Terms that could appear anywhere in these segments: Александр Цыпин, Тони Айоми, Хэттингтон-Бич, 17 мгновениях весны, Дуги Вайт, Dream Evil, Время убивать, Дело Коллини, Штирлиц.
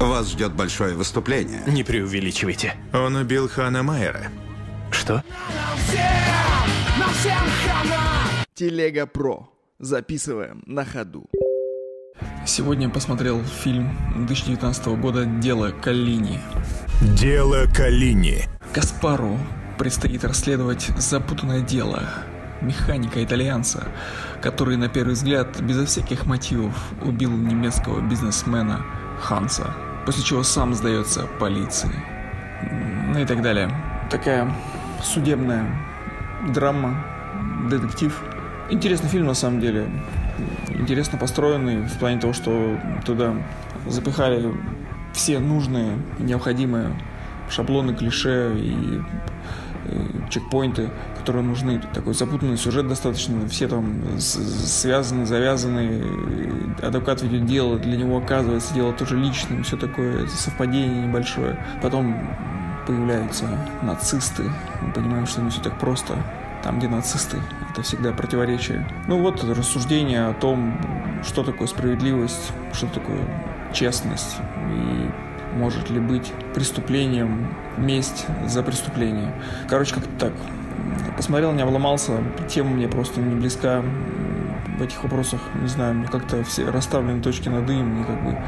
Вас ждет большое выступление. Не преувеличивайте. Он убил Хана Майера. Что? Телега PRO. Записываем на ходу. Сегодня я посмотрел фильм 2019 года «Дело Коллини». «Дело Коллини». Каспару предстоит расследовать запутанное дело механика-итальянца, который на первый взгляд безо всяких мотивов убил немецкого бизнесмена Ханса, после чего сам сдается полиции. Ну и так далее. Такая судебная драма, детектив. Интересный фильм на самом деле. Интересно построенный в плане того, что туда запихали все нужные, необходимые шаблоны, клише и чекпоинты, которые нужны. Такой запутанный сюжет достаточно. Все там связаны, завязаны. Адвокат ведет дело, для него оказывается дело тоже личным. Все такое совпадение небольшое. Потом появляются нацисты. Мы понимаем, что не все так просто. Там, где нацисты, это всегда противоречие. Ну вот рассуждение о том, что такое справедливость, что такое честность и может ли быть преступлением месть за преступление. Короче, как-то так. Посмотрел, не обломался. Тема мне просто не близка в этих вопросах. Не знаю, мне как-то все расставлены точки над «и», мне как бы,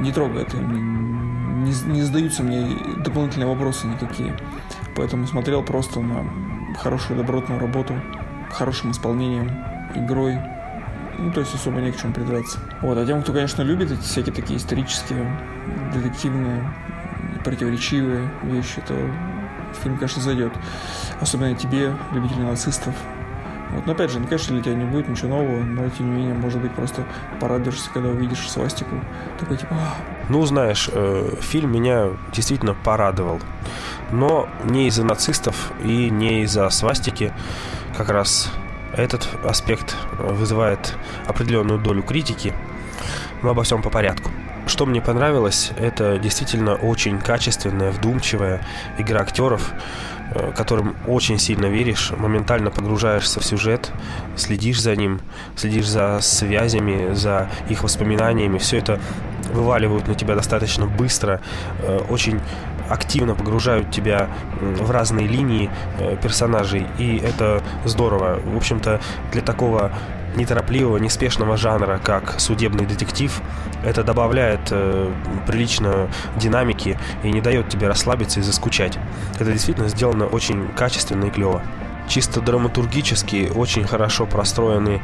не трогает. Не задаются мне дополнительные вопросы никакие. Поэтому смотрел просто на хорошую добротную работу, хорошим исполнением, игрой. То есть особо не к чему придраться. А тем, кто, конечно, любит эти всякие такие исторические, детективные, противоречивые вещи, то фильм, конечно, зайдет. Особенно тебе, любителям нацистов. Но опять же, конечно, для тебя не будет ничего нового, но тем не менее, может быть, просто порадуешься, когда увидишь свастику. Такой типа... знаешь, фильм меня действительно порадовал. Но не из-за нацистов и не из-за свастики. Как раз этот аспект вызывает определенную долю критики. Но обо всем по порядку. Что мне понравилось, это действительно очень качественная, вдумчивая игра актеров, которым очень сильно веришь, моментально погружаешься в сюжет, следишь за ним, следишь за связями, за их воспоминаниями. Все это вываливают на тебя достаточно быстро, очень активно погружают тебя в разные линии персонажей, и это здорово. В общем-то, для такого неторопливого, неспешного жанра, как судебный детектив, это добавляет прилично динамики и не дает тебе расслабиться и заскучать. Это действительно сделано очень качественно и клево. Чисто драматургически очень хорошо простроены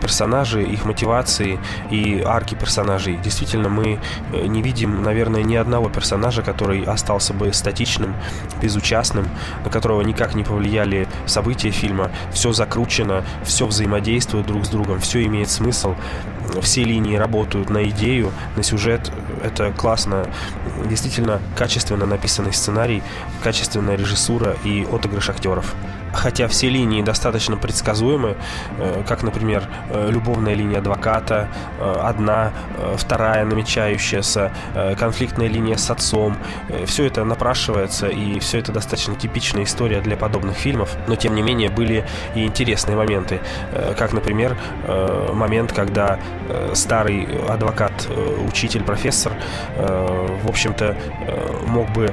персонажи, их мотивации и арки персонажей. Действительно, мы не видим, наверное, ни одного персонажа, который остался бы статичным, безучастным, на которого никак не повлияли события фильма. Все закручено, все взаимодействует друг с другом, все имеет смысл. Все линии работают на идею, на сюжет. Это классно. Действительно, качественно написанный сценарий, качественная режиссура и отыгрыш актеров. Хотя все линии достаточно предсказуемы, как, например, любовная линия адвоката, одна, вторая намечающаяся, конфликтная линия с отцом. Все это напрашивается, и все это достаточно типичная история для подобных фильмов. Но, тем не менее, были и интересные моменты. Как, например, момент, когда старый адвокат, учитель, профессор, в общем-то, мог бы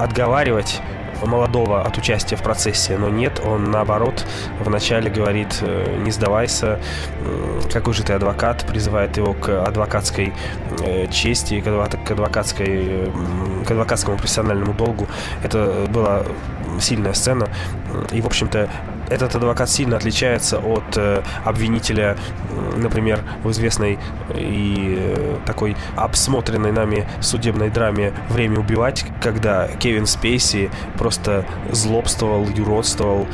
отговаривать молодого от участия в процессе, но нет, он наоборот вначале говорит: не сдавайся, какой же ты адвокат, призывает его к адвокатской чести, к адвокатскому профессиональному долгу. Это была сильная сцена, и, в общем-то, этот адвокат сильно отличается от обвинителя, например, в известной и такой обсмотренной нами судебной драме «Время убивать», когда Кевин Спейси просто злобствовал, юродствовал,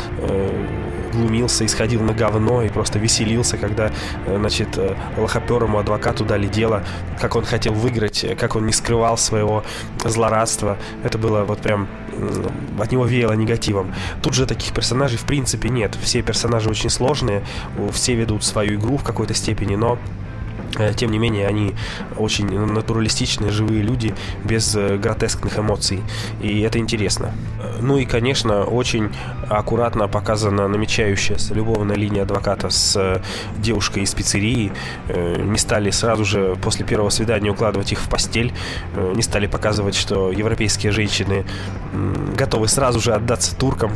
глумился, исходил на говно и просто веселился, когда, значит, лохоперому адвокату дали дело, как он хотел выиграть, как он не скрывал своего злорадства. Это было вот прям... от него веяло негативом. Тут же таких персонажей в принципе нет. Все персонажи очень сложные, все ведут свою игру в какой-то степени, но Тем не менее, они очень натуралистичные, живые люди, без гротескных эмоций. И это интересно. Ну и, конечно, очень аккуратно показана намечающаяся любовная линия адвоката с девушкой из пиццерии. Не стали сразу же после первого свидания укладывать их в постель. Не стали показывать, что европейские женщины готовы сразу же отдаться туркам.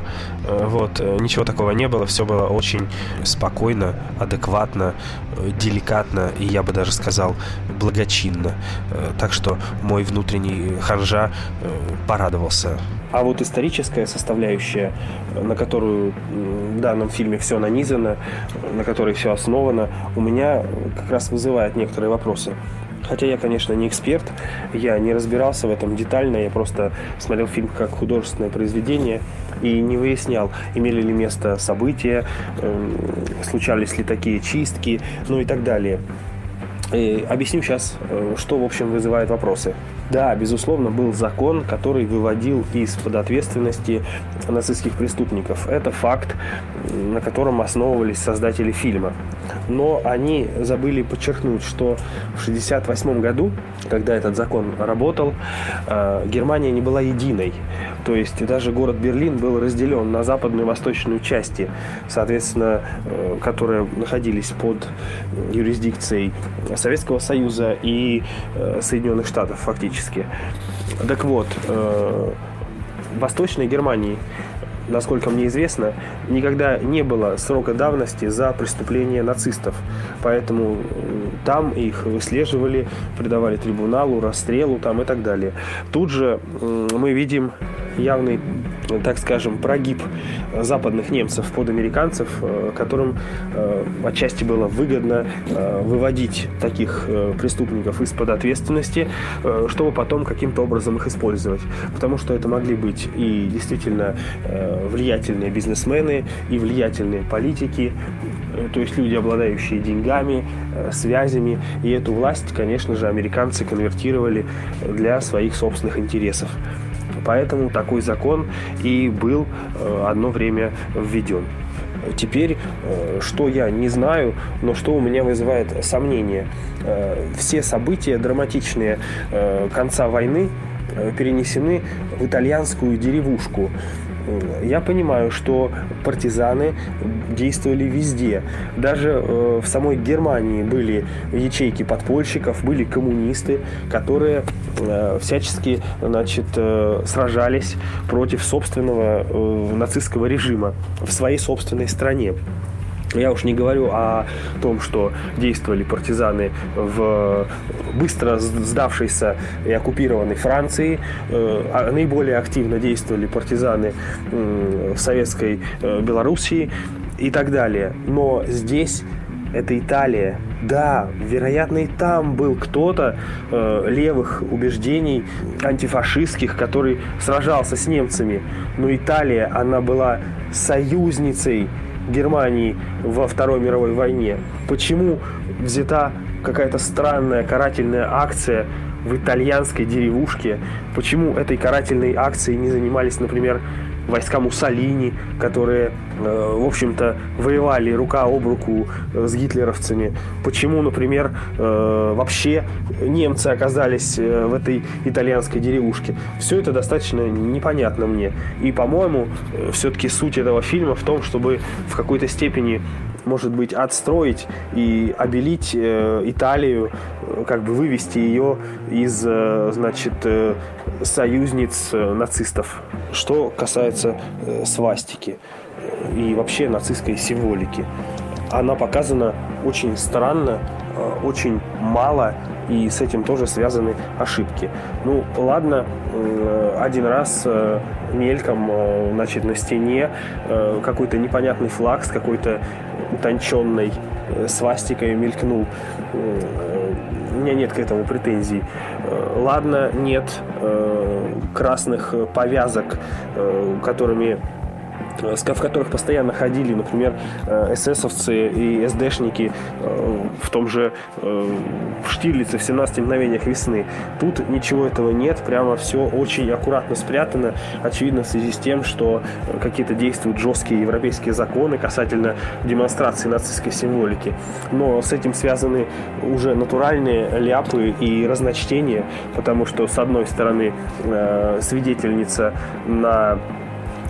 Вот. Ничего такого не было. Все было очень спокойно, адекватно, деликатно. И я бы даже сказал, благочинно. Так что мой внутренний ханжа порадовался. А вот историческая составляющая, на которую в данном фильме все нанизано, на которой все основано, у меня как раз вызывает некоторые вопросы. Хотя я, конечно, не эксперт, я не разбирался в этом детально, я просто смотрел фильм как художественное произведение и не выяснял, имели ли место события, случались ли такие чистки, ну и так далее. И объясню сейчас, что, в общем, вызывает вопросы. Да, безусловно, был закон, который выводил из-под ответственности нацистских преступников. Это факт, на котором основывались создатели фильма. Но они забыли подчеркнуть, что в 1968 году, когда этот закон работал, Германия не была единой. То есть даже город Берлин был разделен на западную и восточную части, соответственно, которые находились под юрисдикцией Советского Союза и Соединенных Штатов фактически. Так вот, в Восточной Германии, насколько мне известно, никогда не было срока давности за преступления нацистов. Поэтому там их выслеживали, предавали трибуналу, расстрелу там и так далее. Тут же мы видим явный, так скажем, прогиб западных немцев под американцев, которым отчасти было выгодно выводить таких преступников из-под ответственности, чтобы потом каким-то образом их использовать. Потому что это могли быть и действительно влиятельные бизнесмены, и влиятельные политики, то есть люди, обладающие деньгами, связями. И эту власть, конечно же, американцы конвертировали для своих собственных интересов. Поэтому такой закон и был одно время введен. Теперь, что я не знаю, но что у меня вызывает сомнение. Все события драматичные конца войны перенесены в итальянскую деревушку. Я понимаю, что партизаны действовали везде. Даже в самой Германии были ячейки подпольщиков, были коммунисты, которые всячески, значит, сражались против собственного нацистского режима в своей собственной стране. Я уж не говорю о том, что действовали партизаны в быстро сдавшейся и оккупированной Франции. Наиболее активно действовали партизаны в советской Белоруссии и так далее. Но здесь это Италия. Да, вероятно, и там был кто-то левых убеждений, антифашистских, который сражался с немцами. Но Италия, она была союзницей Германии во Второй мировой войне. Почему взята какая-то странная карательная акция в итальянской деревушке? Почему этой карательной акцией не занимались, например, войска Муссолини, которые, в общем-то, воевали рука об руку с гитлеровцами? Почему, например, вообще немцы оказались в этой итальянской деревушке? Все это достаточно непонятно мне. И, по-моему, все-таки суть этого фильма в том, чтобы в какой-то степени, может быть, отстроить и обелить Италию, как бы вывести ее из, значит, союзниц нацистов. Что касается свастики и вообще нацистской символики, она показана очень странно, очень мало, и с этим тоже связаны ошибки. Ну, ладно, один раз мельком, значит, на стене какой-то непонятный флаг с какой-то утонченной свастикой мелькнул. У меня нет к этому претензий. Ладно, нет красных повязок, которыми в которых постоянно ходили, например, эсэсовцы и СДшники в том же Штирлице в 17 мгновениях весны. Тут ничего этого нет, прямо все очень аккуратно спрятано, очевидно, в связи с тем, что какие-то действуют жесткие европейские законы касательно демонстрации нацистской символики. Но с этим связаны уже натуральные ляпы и разночтения, потому что, с одной стороны, свидетельница на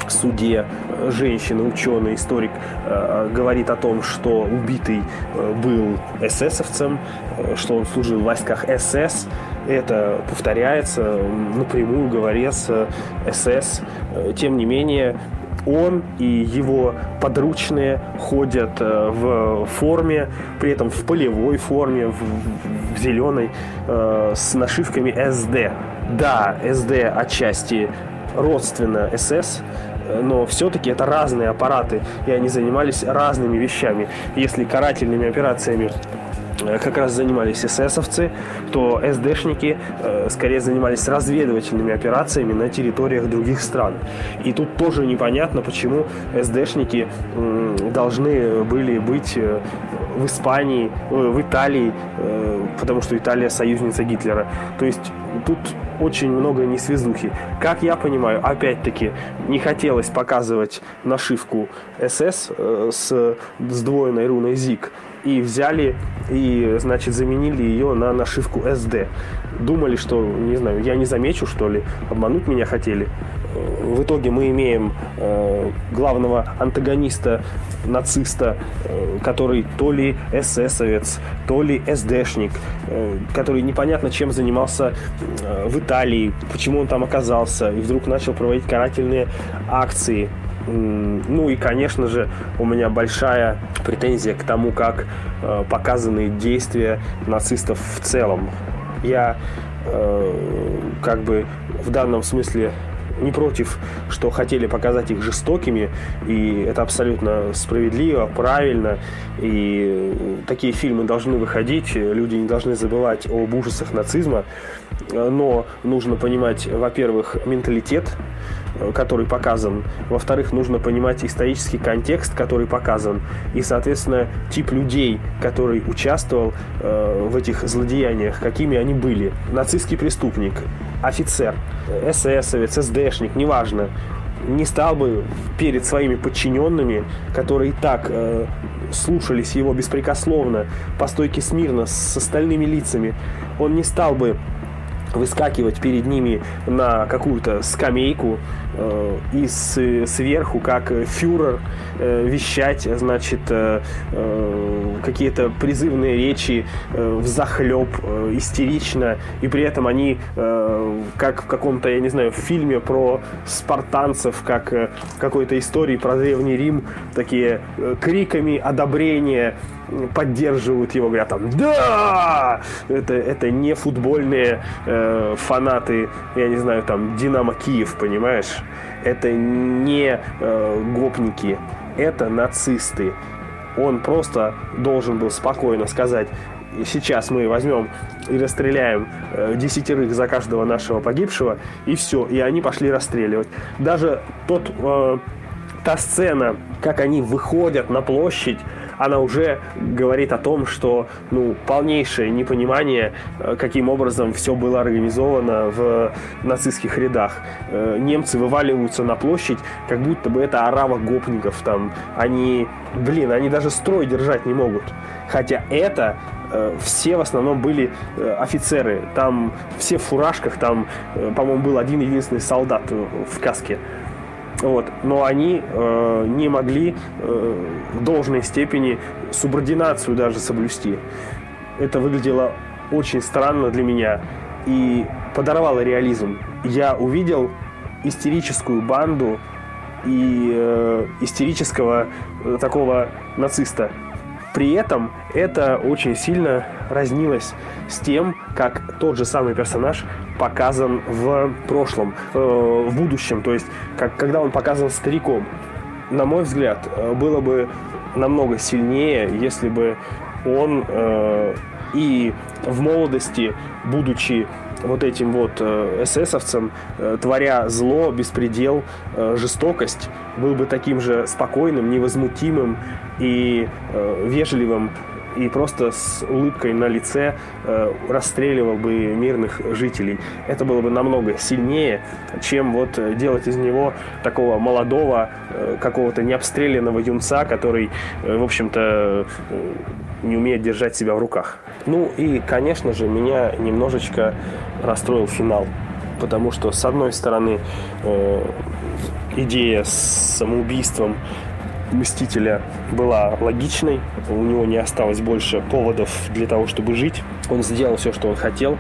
суде, женщина, ученый, историк, говорит о том, что убитый был эсэсовцем, что он служил в войсках СС. Это повторяется, напрямую говорится СС. Тем не менее, он и его подручные ходят в форме, при этом в полевой форме, в зеленой, с нашивками СД. Да, СД отчасти родственно СС, но все-таки это разные аппараты, и они занимались разными вещами. Если карательными операциями как раз занимались эсэсовцы, то СДшники скорее занимались разведывательными операциями на территориях других стран. И тут тоже непонятно, почему СДшники должны были быть в Испании, в Италии, потому что Италия союзница Гитлера. То есть тут очень много несвязухи. Как я понимаю, опять-таки, не хотелось показывать нашивку СС с сдвоенной руной ЗИГ. И взяли и, значит, заменили ее на нашивку СД. Думали, что, не знаю, я не замечу, что ли, обмануть меня хотели. В итоге мы имеем главного антагониста, нациста, который то ли эсэсовец, то ли СДшник, который непонятно чем занимался в Италии, почему он там оказался, и вдруг начал проводить карательные акции. Ну и, конечно же, у меня большая претензия к тому, как показаны действия нацистов в целом. Я как бы в данном смысле не против, что хотели показать их жестокими, и это абсолютно справедливо, правильно, и такие фильмы должны выходить, люди не должны забывать об ужасах нацизма, но нужно понимать, во-первых, менталитет, который показан, во-вторых, нужно понимать исторический контекст, который показан, и, соответственно, тип людей, который участвовал в этих злодеяниях, какими они были. Нацистский преступник, офицер, эсэсовец, СДшник, неважно, не стал бы перед своими подчиненными, которые и так слушались его беспрекословно, по стойке смирно, с остальными лицами, он не стал бы выскакивать перед ними на какую-то скамейку и сверху, как фюрер, вещать, значит, какие-то призывные речи взахлеб, истерично, и при этом они, как в каком-то, я не знаю, фильме про спартанцев, как в какой-то истории про Древний Рим, такие криками одобрения поддерживают его, говорят там «Да!». Это не футбольные фанаты, я не знаю, там «Динамо Киев», понимаешь? Это не гопники, это нацисты. Он просто должен был спокойно сказать: сейчас мы возьмем и расстреляем 10 за каждого нашего погибшего, и все, и они пошли расстреливать. Даже та сцена, как они выходят на площадь, она уже говорит о том, что, ну, полнейшее непонимание, каким образом все было организовано в нацистских рядах. Немцы вываливаются на площадь, как будто бы это арава гопников там. Они даже строй держать не могут. Хотя это все в основном были офицеры. Там все в фуражках, там, по-моему, был один единственный солдат в каске. Вот. Но они не могли в должной степени субординацию даже соблюсти. Это выглядело очень странно для меня и подорвало реализм. Я увидел истерическую банду и истерического такого нациста. При этом это очень сильно разнилось с тем, как тот же самый персонаж показан в прошлом, в будущем, то есть когда он показан стариком. На мой взгляд, было бы намного сильнее, если бы он и в молодости, будучи вот этим вот эсэсовцем, творя зло, беспредел, жестокость, был бы таким же спокойным, невозмутимым и вежливым, и просто с улыбкой на лице расстреливал бы мирных жителей. Это было бы намного сильнее, чем вот делать из него такого молодого, какого-то необстрелянного юнца, который, в общем-то, не умеет держать себя в руках. Ну и, конечно же, меня немножечко расстроил финал. Потому что, с одной стороны, идея с самоубийством Мстителя была логичной, у него не осталось больше поводов для того, чтобы жить. Он сделал все, что он хотел,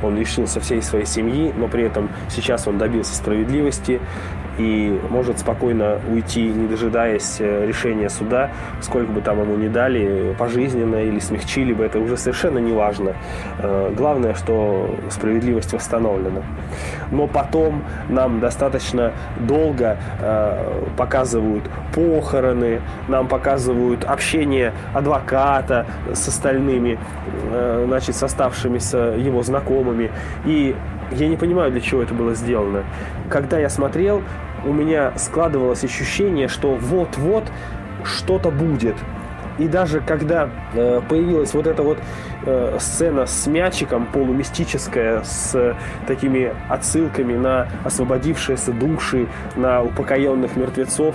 он лишился всей своей семьи, но при этом сейчас он добился справедливости и может спокойно уйти, не дожидаясь решения суда, сколько бы там ему ни дали, пожизненно или смягчили бы, это уже совершенно не важно. Главное, что справедливость восстановлена. Но потом нам достаточно долго показывают похороны, нам показывают общение адвоката с остальными, значит, с оставшимися его знакомыми. И я не понимаю, для чего это было сделано. Когда я смотрел, у меня складывалось ощущение, что вот-вот что-то будет. И даже когда появилась вот эта вот сцена с мячиком, полумистическая, с такими отсылками на освободившиеся души, на упокоенных мертвецов,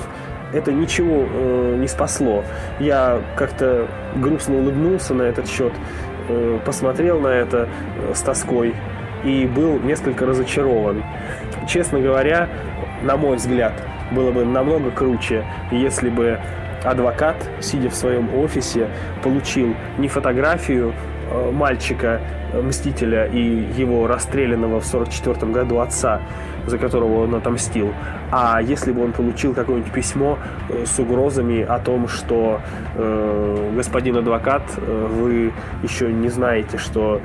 это ничего не спасло. Я как-то грустно улыбнулся на этот счет, посмотрел на это с тоской и был несколько разочарован. Честно говоря, на мой взгляд, было бы намного круче, если бы адвокат, сидя в своем офисе, получил не фотографию мальчика, Мстителя и его расстрелянного в 1944 году отца, за которого он отомстил, а если бы он получил какое-нибудь письмо с угрозами о том, что господин адвокат, вы еще не знаете, что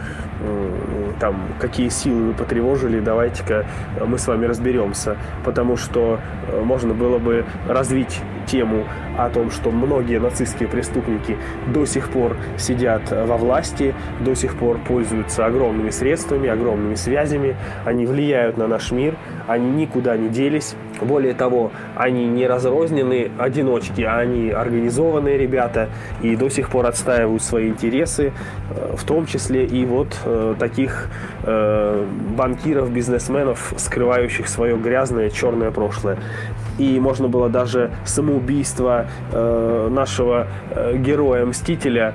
там какие силы вы потревожили, давайте-ка мы с вами разберемся, потому что можно было бы развить тему о том, что многие нацистские преступники до сих пор сидят во власти, до сих пор пользуются огромными средствами, огромными связями, они влияют на наш мир, они никуда не делись. Более того, они не разрозненные одиночки, а они организованные ребята и до сих пор отстаивают свои интересы, в том числе и вот таких банкиров, бизнесменов, скрывающих свое грязное, черное прошлое. И можно было даже самоубийство нашего героя-мстителя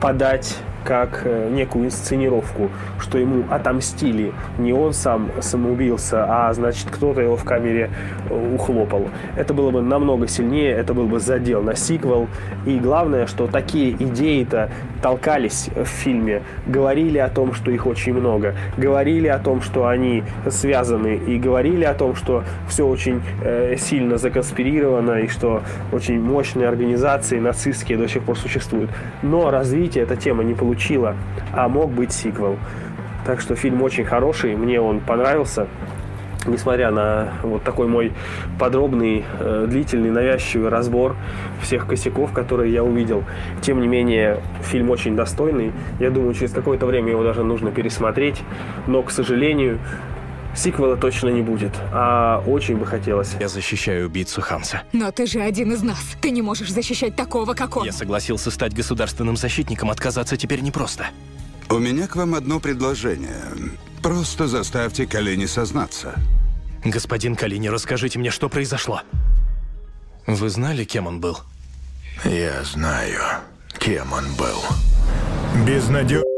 подать как некую инсценировку, что ему отомстили. Не он сам самоубился, а, значит, кто-то его в камере ухлопал. Это было бы намного сильнее, это был бы задел на сиквел. И главное, что такие идеи-то толкались в фильме, говорили о том, что их очень много, говорили о том, что они связаны, и говорили о том, что все очень сильно законспирировано, и что очень мощные организации нацистские до сих пор существуют. Но развитие эта тема не получилось. А мог быть сиквел. Так что фильм очень хороший, мне он понравился, несмотря на вот такой мой подробный, длительный, навязчивый разбор всех косяков, которые я увидел. Тем не менее, фильм очень достойный. Я думаю, через какое-то время его даже нужно пересмотреть, но, к сожалению, сиквела точно не будет, а очень бы хотелось. Я защищаю убийцу Ханса. Но ты же один из нас. Ты не можешь защищать такого, как он. Я согласился стать государственным защитником, отказаться теперь непросто. У меня к вам одно предложение. Просто заставьте Коллини сознаться. Господин Коллини, расскажите мне, что произошло. Вы знали, кем он был? Я знаю, кем он был. Безнадежно.